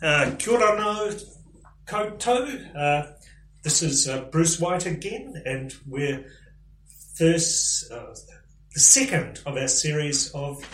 Kia ora no koutou. This is Bruce White again, and we're the second of our series of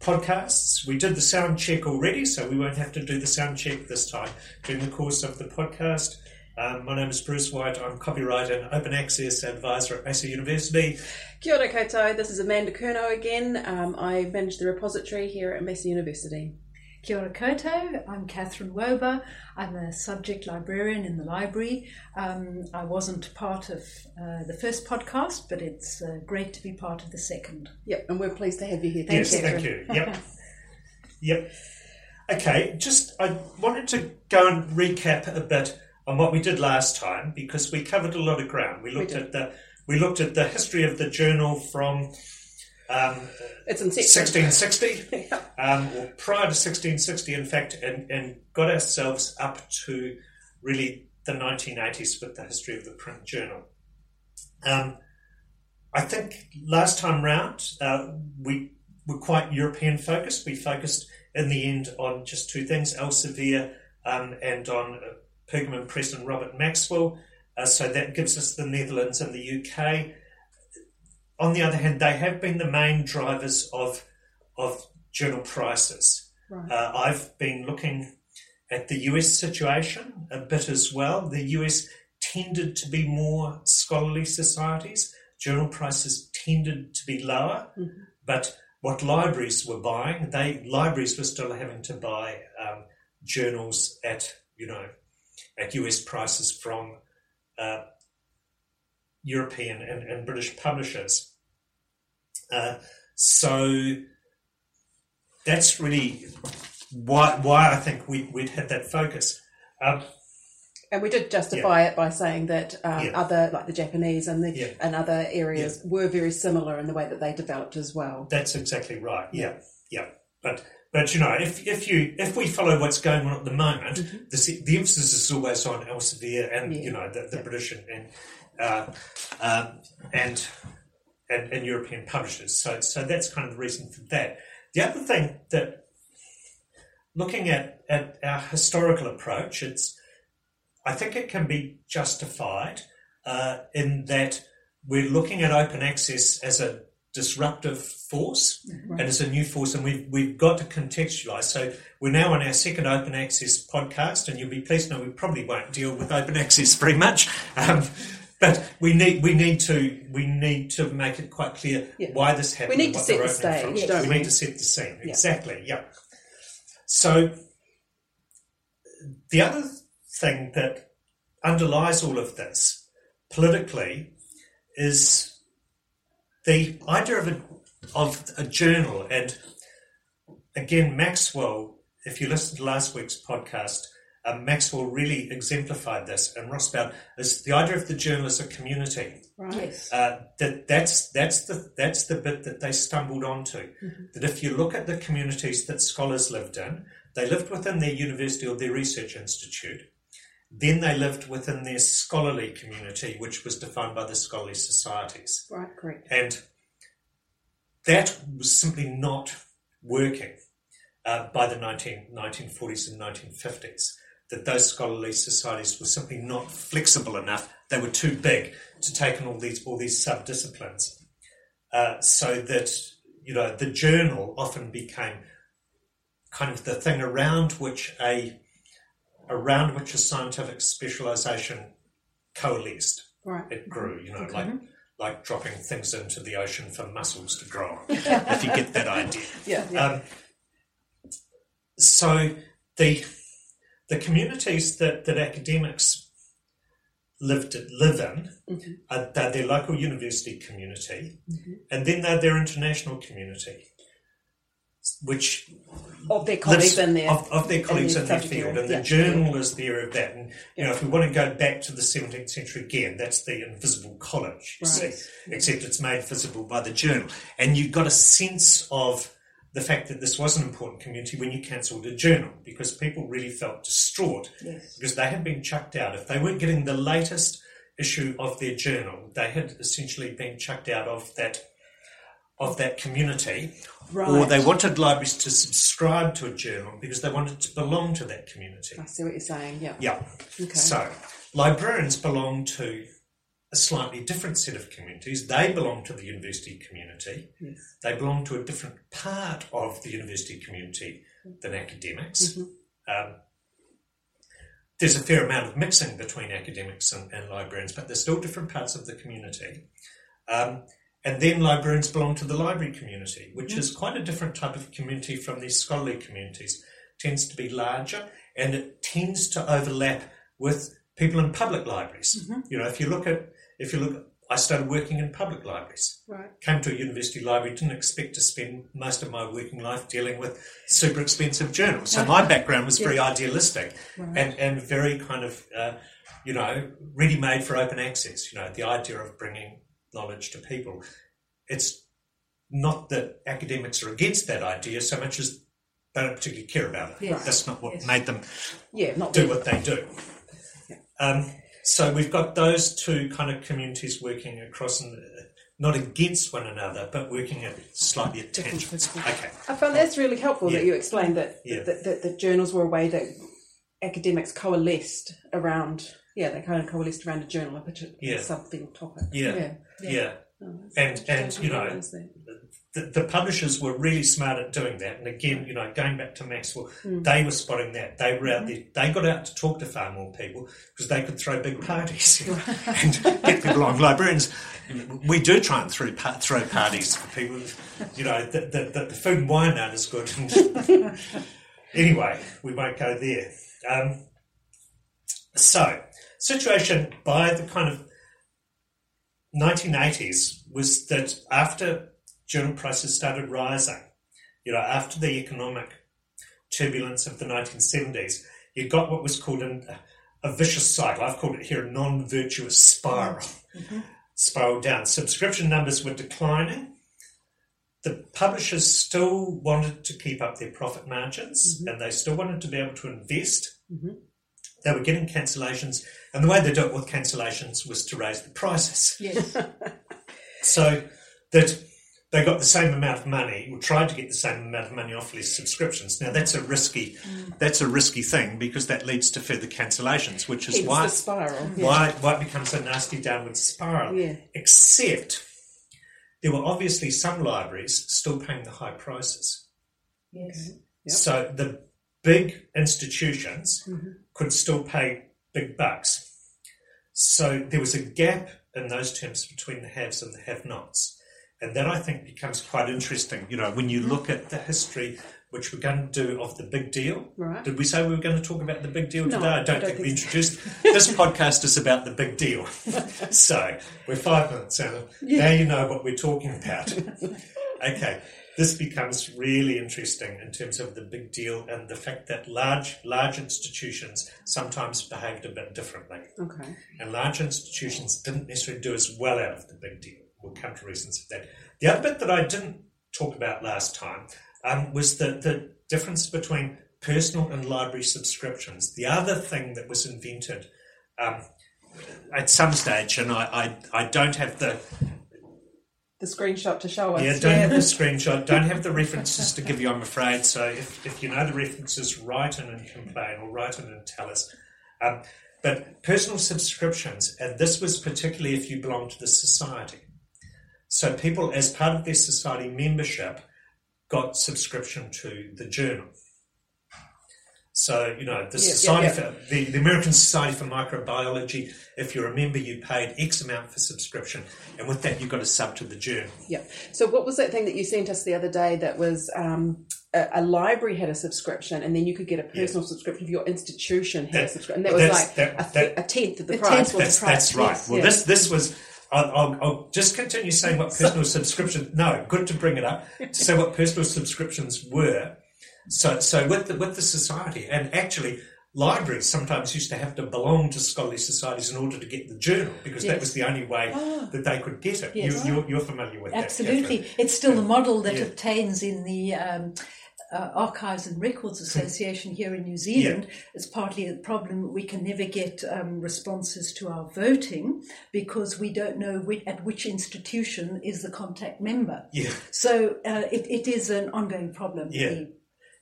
podcasts. We did the sound check already, so we won't have to do the sound check this time during the course of the podcast. My name is Bruce White. I'm Copyright and Open Access Advisor at Massey University. Kia ora koutou. This is Amanda Kurnow again. I manage the repository here at Massey University. Kia ora koutou, I'm Catherine Woba, I'm a subject librarian in the library. I wasn't part of the first podcast, but it's great to be part of the second. Yep, and we're pleased to have you here. Thank you. Okay, I wanted to go and recap a bit on what we did last time, because we covered a lot of ground. We looked at the history of the journal from it's in 1660, or prior to 1660, in fact, and got ourselves up to really the 1980s with the history of the print journal. I think last time round we were quite European focused. We focused in the end on just two things, Elsevier and on Pergamon Press and Robert Maxwell. So that gives us the Netherlands and the UK. On the other hand, they have been the main drivers of journal prices. Right. I've been looking at the US situation a bit as well. The US tended to be more scholarly societies. Journal prices tended to be lower, but what libraries were buying, libraries were still having to buy journals at US prices from European and British publishers. So that's really why I think we'd had that focus. And we did justify it by saying that other, like the Japanese and other areas were very similar in the way that they developed as well. That's exactly right. Yeah. But if we follow what's going on at the moment, the emphasis is always on Elsevier and the British and European publishers. So that's kind of the reason for that. The other thing that, looking at our historical approach, I think it can be justified in that we're looking at open access as a disruptive force and as a new force, and we've got to contextualise. So we're now on our second open access podcast, and you'll be pleased to know we probably won't deal with open access very much. But we need to make it quite clear why this happened. We need to set the stage. We need to set the scene. Exactly. Yeah. So the other thing that underlies all of this politically is the idea of a journal. And again, Maxwell, if you listen to last week's podcast, Maxwell really exemplified this, and Ross Bell, is the idea of the journal as a community. Right. Yes. That's the bit that they stumbled onto. That if you look at the communities that scholars lived in, they lived within their university or their research institute. Then they lived within their scholarly community, which was defined by the scholarly societies. Right, correct. And that was simply not working by the 1940s and 1950s, that those scholarly societies were simply not flexible enough. They were too big to take on all these sub-disciplines. So that, the journal often became kind of the thing around which a scientific specialisation coalesced. Right. It grew, like dropping things into the ocean for mussels to grow on, if you get that idea. Yeah. So the communities that academics live in, they're their local university community, and then they're their international community, which of their colleagues in their field, and the journal is the area of that. And if we want to go back to the 17th century again, that's the invisible college, except it's made visible by the journal. And you got a sense of the fact that this was an important community when you cancelled a journal, because people really felt distraught because they had been chucked out. If they weren't getting the latest issue of their journal, they had essentially been chucked out of that of that community, right. Or they wanted libraries to subscribe to a journal because they wanted to belong to that community. I see what you're saying, yeah. Yeah. Okay. So librarians belong to a slightly different set of communities. They belong to the university community. Yes. They belong to a different part of the university community than academics. Mm-hmm. There's a fair amount of mixing between academics and librarians, but they're still different parts of the community. And then librarians belong to the library community, which is quite a different type of community from these scholarly communities. It tends to be larger, and it tends to overlap with people in public libraries. Mm-hmm. You know, if you look, I started working in public libraries. Right. Came to a university library, didn't expect to spend most of my working life dealing with super expensive journals. So my background was very idealistic and very kind of, ready-made for open access. You know, the idea of bringing knowledge to people. It's not that academics are against that idea so much as they don't particularly care about it. Yes. That's not what made them do what they do. Yeah. So we've got those two kind of communities working across, not against one another, but working at slightly at tangents. Okay. I found that's really helpful that you explained that the journals were a way that academics coalesced around. Yeah, they kind of coalesced around a journal, a particular something topic. Yeah, yeah, yeah. Oh, and you know, the publishers were really smart at doing that. And again, you know, going back to Maxwell, they were spotting that. They were out there. They got out to talk to far more people because they could throw big parties and get people on. Librarians, we do try and throw parties for people. You know, the food and wine aren't as good. Anyway, we won't go there. So. Situation by the kind of 1980s was that after journal prices started rising, you know, after the economic turbulence of the 1970s, you got what was called a vicious cycle. I've called it here a non-virtuous spiral, spiral down. Subscription numbers were declining. The publishers still wanted to keep up their profit margins and they still wanted to be able to invest. Mm-hmm. They were getting cancellations, and the way they dealt with cancellations was to raise the prices. Yes. So that they got the same amount of money, or tried to get the same amount of money off less subscriptions. Now that's a risky thing because that leads to further cancellations, which is why the spiral. Yeah. Why it becomes a nasty downward spiral. Yeah. Except there were obviously some libraries still paying the high prices. Yes. Okay. Yep. So the big institutions could still pay big bucks. So there was a gap in those terms between the haves and the have-nots. And that, I think, becomes quite interesting. You know, when you look at the history, which we're going to do, of the big deal. Right. Did we say we were going to talk about the big deal today? I don't think we introduced. This podcast is about the big deal. So we're 5 minutes out. Now you know what we're talking about. Okay. This becomes really interesting in terms of the big deal and the fact that large institutions sometimes behaved a bit differently. Okay. And large institutions didn't necessarily do as well out of the big deal. We'll come to reasons for that. The other bit that I didn't talk about last time was the difference between personal and library subscriptions. The other thing that was invented at some stage, and I don't have the screenshot to show us. Yeah, don't have the screenshot, don't have the references to give you, I'm afraid. So if you know the references, write in and complain, or write in and tell us. But personal subscriptions, and this was particularly if you belong to the society. So people, as part of their society membership, got subscription to the journal. So, you know, the the American Society for Microbiology, if you remember, you paid X amount for subscription, and with that you got a sub to the journal. Yeah. So what was that thing that you sent us the other day that was a library had a subscription, and then you could get a personal subscription if your institution had a subscription? And that was like a tenth of the price. That's right. Yes, well, this was... I'll just continue saying what personal subscriptions... No, good to bring it up. To say what personal subscriptions were... So with the society, and actually libraries sometimes used to have to belong to scholarly societies in order to get the journal, because that was the only way that they could get it. Yes. You're familiar with that. Absolutely. It's still the model that obtains in the Archives and Records Association here in New Zealand, it's partly a problem. We can never get responses to our voting because we don't know at which institution is the contact member. Yeah. So it is an ongoing problem. Yeah.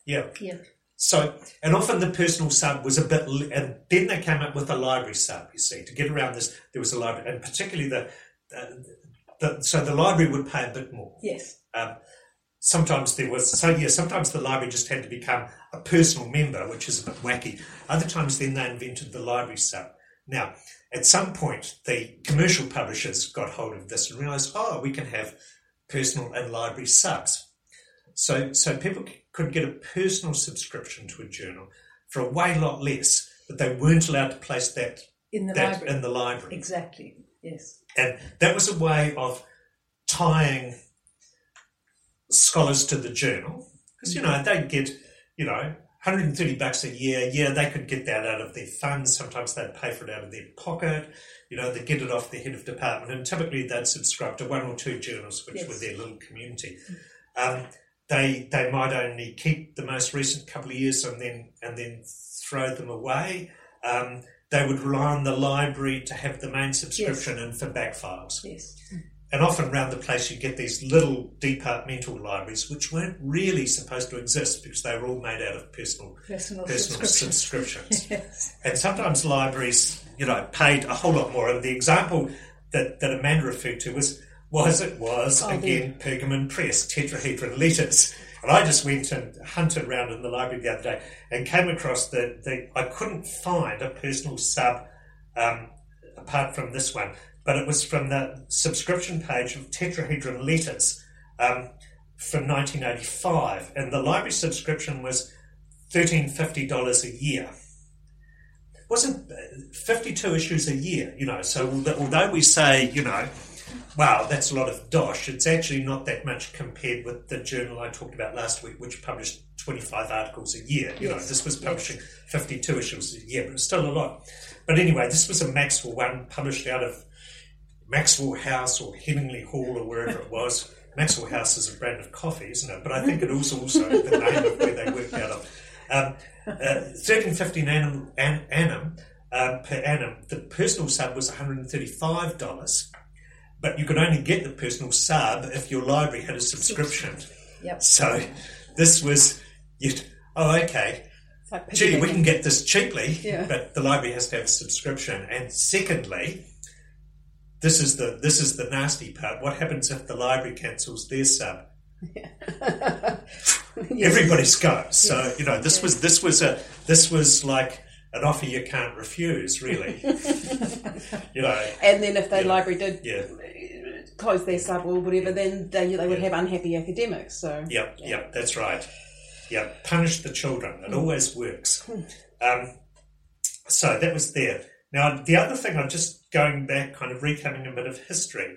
Yeah. Yeah. So, and often the personal sub was a bit, and then they came up with a library sub, you see, to get around this. There was a library, and particularly so the library would pay a bit more. Yes. Sometimes the library just had to become a personal member, which is a bit wacky. Other times then they invented the library sub. Now, at some point, the commercial publishers got hold of this and realised, we can have personal and library subs. So people could get a personal subscription to a journal for a way lot less, but they weren't allowed to place that in the library. Exactly, yes. And that was a way of tying scholars to the journal, because, they'd get, $130 a year. Yeah, they could get that out of their funds. Sometimes they'd pay for it out of their pocket. They'd get it off the head of department, and typically they'd subscribe to one or two journals, which were their little community. They might only keep the most recent couple of years and then throw them away. They would rely on the library to have the main subscription and for back files. Yes. And often around the place you get these little departmental libraries which weren't really supposed to exist because they were all made out of personal subscriptions. Yes. And sometimes libraries, paid a whole lot more. And the example that Amanda referred to was Pergamon Press, Tetrahedron Letters. And I just went and hunted around in the library the other day and came across I couldn't find a personal sub apart from this one, but it was from the subscription page of Tetrahedron Letters from 1985. And the library subscription was $1,350 a year. It wasn't 52 issues a year, so although we say, wow, that's a lot of dosh. It's actually not that much compared with the journal I talked about last week, which published 25 articles a year. This was publishing 52 issues a year, but it's still a lot. But anyway, this was a Maxwell one published out of Maxwell House or Headingley Hall or wherever it was. Maxwell House is a brand of coffee, isn't it? But I think it was also the name of where they worked out of. $1,315 per annum. The personal sub was $135. But you could only get the personal sub if your library had a subscription. Yep. So this was, we can get this cheaply, but the library has to have a subscription. And secondly, this is the nasty part. What happens if the library cancels their sub? Yeah. Everybody's got. So this was like an offer you can't refuse, really. And then if the library did close their sub or whatever, then they would have unhappy academics. So that's right. Yeah, punish the children. It always works. So that was there. Now the other thing, I'm just going back, kind of recapping a bit of history,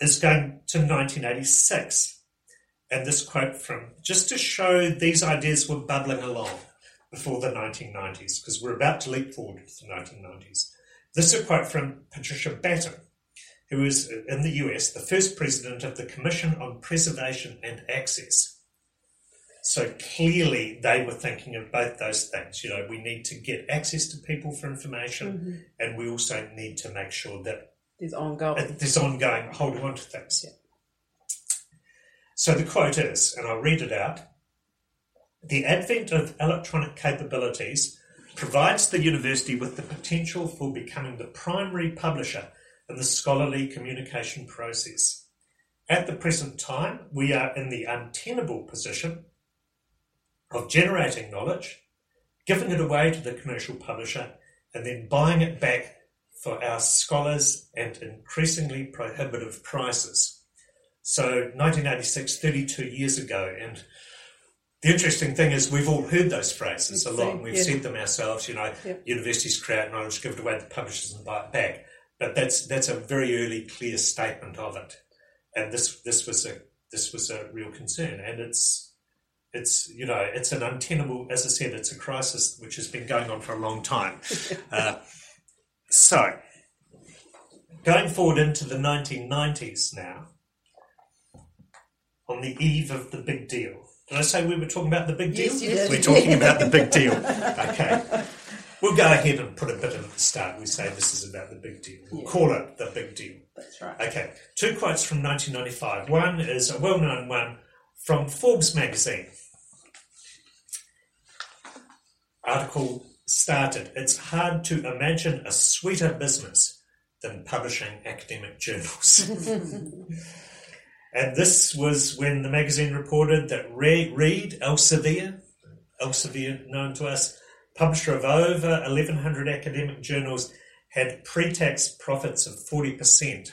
is going to 1986, and this quote from just to show these ideas were bubbling along before the 1990s, because we're about to leap forward to the 1990s. This is a quote from Patricia Batten, who was in the US the first president of the Commission on Preservation and Access. So clearly they were thinking of both those things. We need to get access to people for information, and we also need to make sure that there's ongoing holding on to things. Yeah. So the quote is, and I'll read it out, "The advent of electronic capabilities provides the university with the potential for becoming the primary publisher in the scholarly communication process. At the present time, we are in the untenable position of generating knowledge, giving it away to the commercial publisher, and then buying it back for our scholars at increasingly prohibitive prices." So 1986, 32 years ago, and the interesting thing is we've all heard those phrases a lot. We've said them ourselves, universities create knowledge, give it away to publishers and buy it back. But that's a very early, clear statement of it. And this was a real concern. And it's an untenable, as I said, it's a crisis which has been going on for a long time. So going forward into the 1990s now, on the eve of the big deal. Did I say we were talking about the big deal? Yes, you did. We're talking about the big deal. Okay. We'll go ahead and put a bit in at the start. We say this is about the big deal. We'll call it the big deal. That's right. Okay. Two quotes from 1995. One is a well-known one from Forbes magazine. Article started, "It's hard to imagine a sweeter business than publishing academic journals." And this was when the magazine reported that Reed, Elsevier known to us, publisher of over 1,100 academic journals, had pre-tax profits of 40%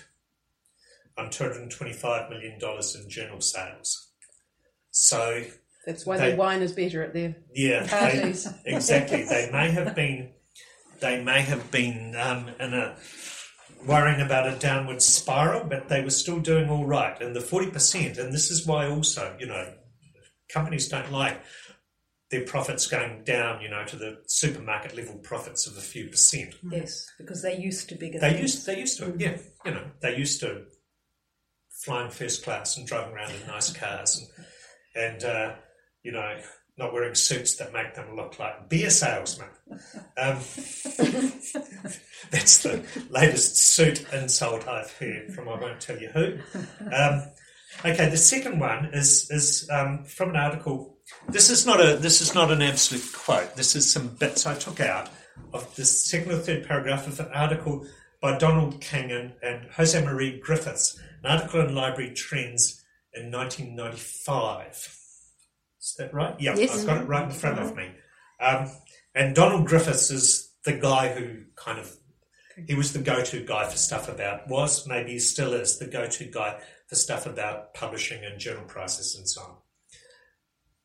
on $225 million in journal sales. So that's why the wine is better at their parties. Exactly. They may have been in a worrying about a downward spiral, but they were still doing all right. And the 40%, and this is why also, companies don't like their profits going down, to the supermarket level profits of a few percent. Yes, because they're used to bigger things. They're used to it, yeah. They're used to flying first class and driving around in nice cars and not wearing suits that make them look like beer salesmen. That's the latest suit insult I've heard from I won't tell you who. Okay, the second one is from an article. This is not an absolute quote. This is some bits I took out of the second or third paragraph of an article by Donald King and José Marie Griffiths, an article in Library Trends in 1995. Is that right? Yeah, yes. I've got it right in front of me. And Donald Griffiths is the guy who he was the go-to guy for stuff about, maybe still is the go-to guy for stuff about publishing and journal prices and so on.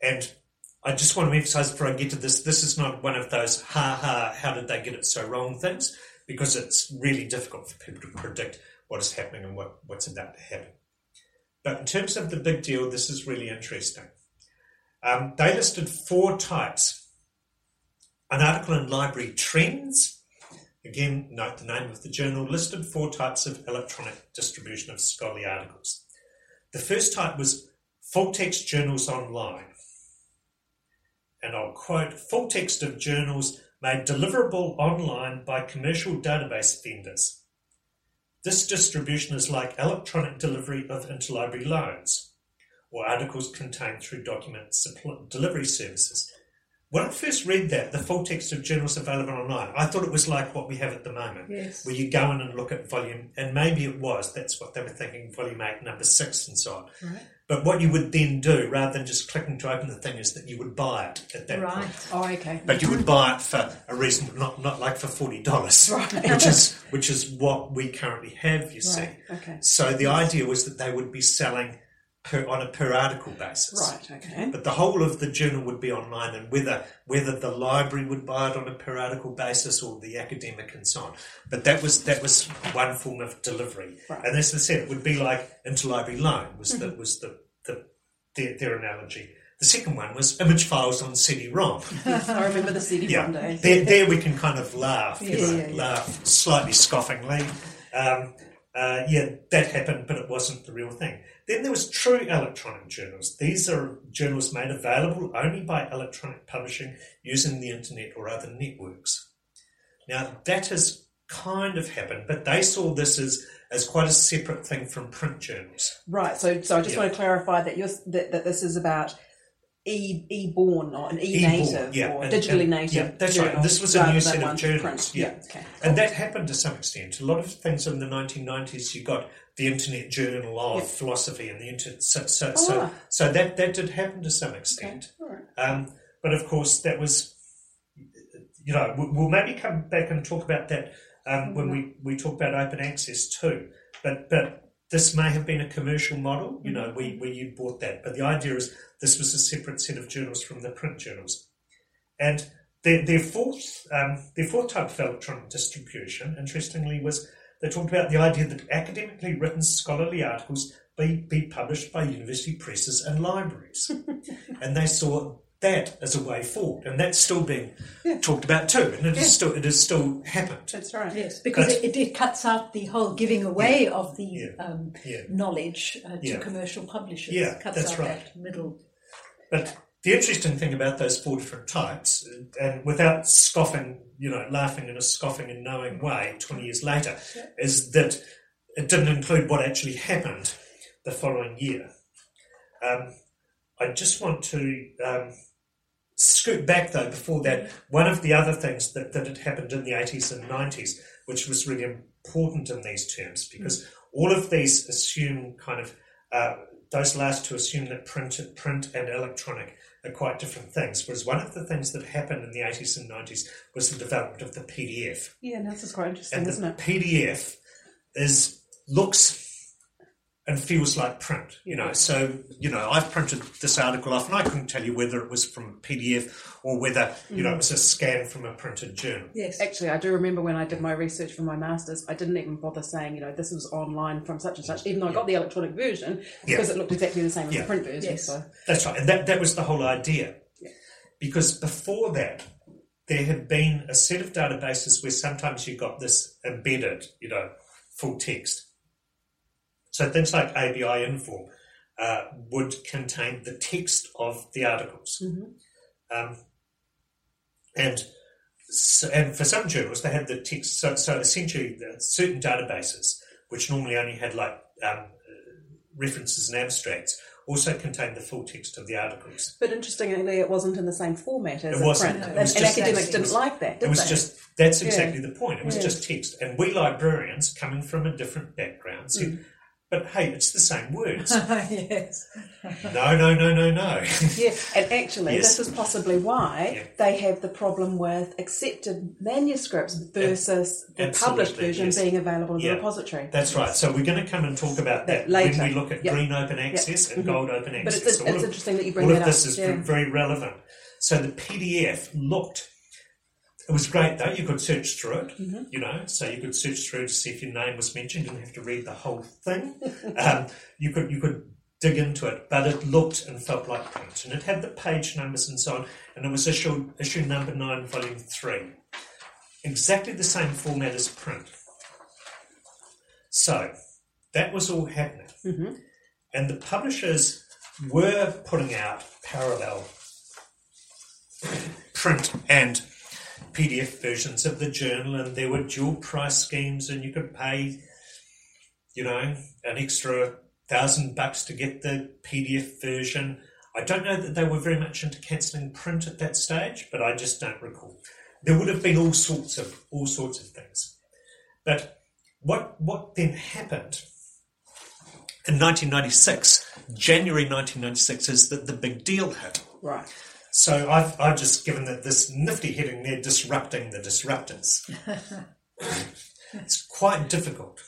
And I just want to emphasise before I get to this is not one of those how did they get it so wrong things, because it's really difficult for people to predict what is happening and what's about to happen. But in terms of the big deal, this is really interesting. They listed four types. An article in Library Trends, again, note the name of the journal, listed four types of electronic distribution of scholarly articles. The first type was full-text journals online. And I'll quote, "Full text of journals made deliverable online by commercial database vendors. This distribution is like electronic delivery of interlibrary loans or articles contained through document delivery services." When I first read that, the full text of journals available online, I thought it was like what we have at the moment, where you go in and look at volume, and maybe it was, that's what they were thinking, volume 8, number 6 and so on. Right. But what you would then do, rather than just clicking to open the thing, is that you would buy it at that point. Right. Oh, okay. But you would buy it for a reason, not like for $40, right. which is what we currently have, see. Okay. So the idea was that they would be selling on a per article basis. Right, okay. But the whole of the journal would be online, and whether the library would buy it on a per article basis or the academic and so on. But that was one form of delivery. Right. And as I said, it would be like interlibrary loan was their analogy. The second one was image files on CD-ROM. I remember the CD-ROM days. There we can kind of laugh, laugh slightly scoffingly. That happened, but it wasn't the real thing. Then there was true electronic journals. These are journals made available only by electronic publishing using the internet or other networks. Now, that has kind of happened, but they saw this as quite a separate thing from print journals. Right, so I just want to clarify that that this is about e-born or an e-native or digitally native. Yeah, that's right. This was a new set of journals. Yeah. Okay. And that happened to some extent. A lot of things in the 1990s, you got the Internet Journal of Philosophy and the Internet. So that did happen to some extent. Okay. Right. But of course, that was, we'll maybe come back and talk about that when we talk about open access too. But this may have been a commercial model, where you bought that. But the idea is this was a separate set of journals from the print journals. And their fourth type of electronic distribution, interestingly, was they talked about the idea that academically written scholarly articles be published by university presses and libraries. And they saw that is a way forward, and that's still being talked about too, and it is still happened. That's right. Yes, because it cuts out the whole giving away of the knowledge to commercial publishers. Yeah, it cuts that's out right. That middle. But the interesting thing about those four different types, and without scoffing, laughing in a scoffing and knowing way 20 years later, is that it didn't include what actually happened the following year. I just want to scoot back, though, before that. One of the other things that had happened in the 80s and 90s, which was really important in these terms, because all of these assume kind of, those last two assume that print and electronic are quite different things, whereas one of the things that happened in the 80s and 90s was the development of the PDF. Yeah, and that's quite interesting, isn't it? PDF looks and feels like print, So, I've printed this article off, and I couldn't tell you whether it was from a PDF or whether, it was a scan from a printed journal. Yes. Actually, I do remember when I did my research for my master's, I didn't even bother saying, this was online from such and such, even though I got the electronic version, because it looked exactly the same as the print version. Yes. So. That's right. And that was the whole idea. Yeah. Because before that, there had been a set of databases where sometimes you got this embedded, full text. So things like ABI Inform would contain the text of the articles. Mm-hmm. And for some journals, they had the text. So essentially, certain databases, which normally only had references and abstracts, also contained the full text of the articles. But interestingly, it wasn't in the same format as a print. No, and academics didn't like that, did they? It was just, that's exactly the point. It was just text. And we librarians, coming from a different background, said, but hey, it's the same words. Yes. No. Yes, and actually, this is possibly why they have the problem with accepted manuscripts versus the published version being available in the repository. That's right. So we're going to come and talk about that later when we look at green open access and gold open access. But it's interesting that you bring that up. All of this is very relevant. So the PDF looked. It was great, though. You could search through it, so you could search through to see if your name was mentioned. You didn't have to read the whole thing. You could dig into it, but it looked and felt like print. And it had the page numbers and so on, and it was issue number 9, volume 3. Exactly the same format as print. So that was all happening. Mm-hmm. And the publishers were putting out parallel print and PDF versions of the journal, and there were dual price schemes, and you could pay, an extra $1,000 to get the PDF version. I don't know that they were very much into cancelling print at that stage, but I just don't recall. There would have been all sorts of things. But what then happened in 1996, January 1996, is that the big deal hit. Right. So I've just given this nifty heading there, disrupting the disruptors. It's quite difficult.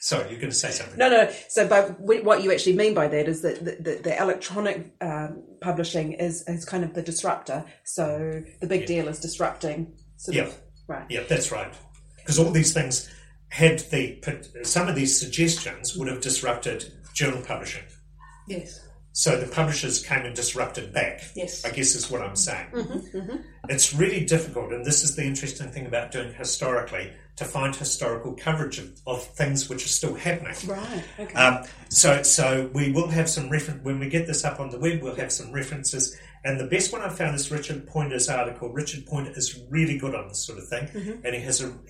Sorry, you're going to say something. No. So but what you actually mean by that is that the electronic publishing is kind of the disruptor. So the big deal is disrupting. Right. Yeah, that's right. Because all these things some of these suggestions would have disrupted journal publishing. Yes. So the publishers came and disrupted back, yes. I guess is what I'm saying. Mm-hmm, mm-hmm. It's really difficult, and this is the interesting thing about doing historically, to find historical coverage of things which are still happening. Right, okay. So we will have some reference. When we get this up on the web, we'll have some references. And the best one I found is Richard Poynder's article. Richard Poynder is really good on this sort of thing, mm-hmm. and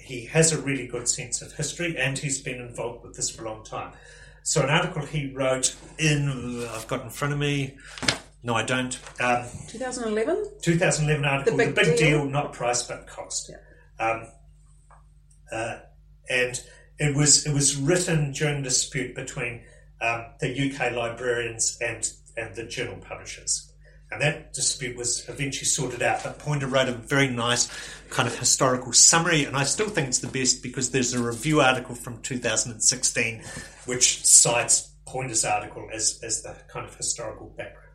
he has a really good sense of history, and he's been involved with this for a long time. So an article he wrote I've got in front of me. No, I don't. 2011 article. The big deal, not price but cost. Yeah. And it was written during dispute between the UK librarians and the journal publishers, and that dispute was eventually sorted out. But Poynder wrote a very nice kind of historical summary, and I still think it's the best because there's a review article from 2016 which cites Poynder's article as the kind of historical background.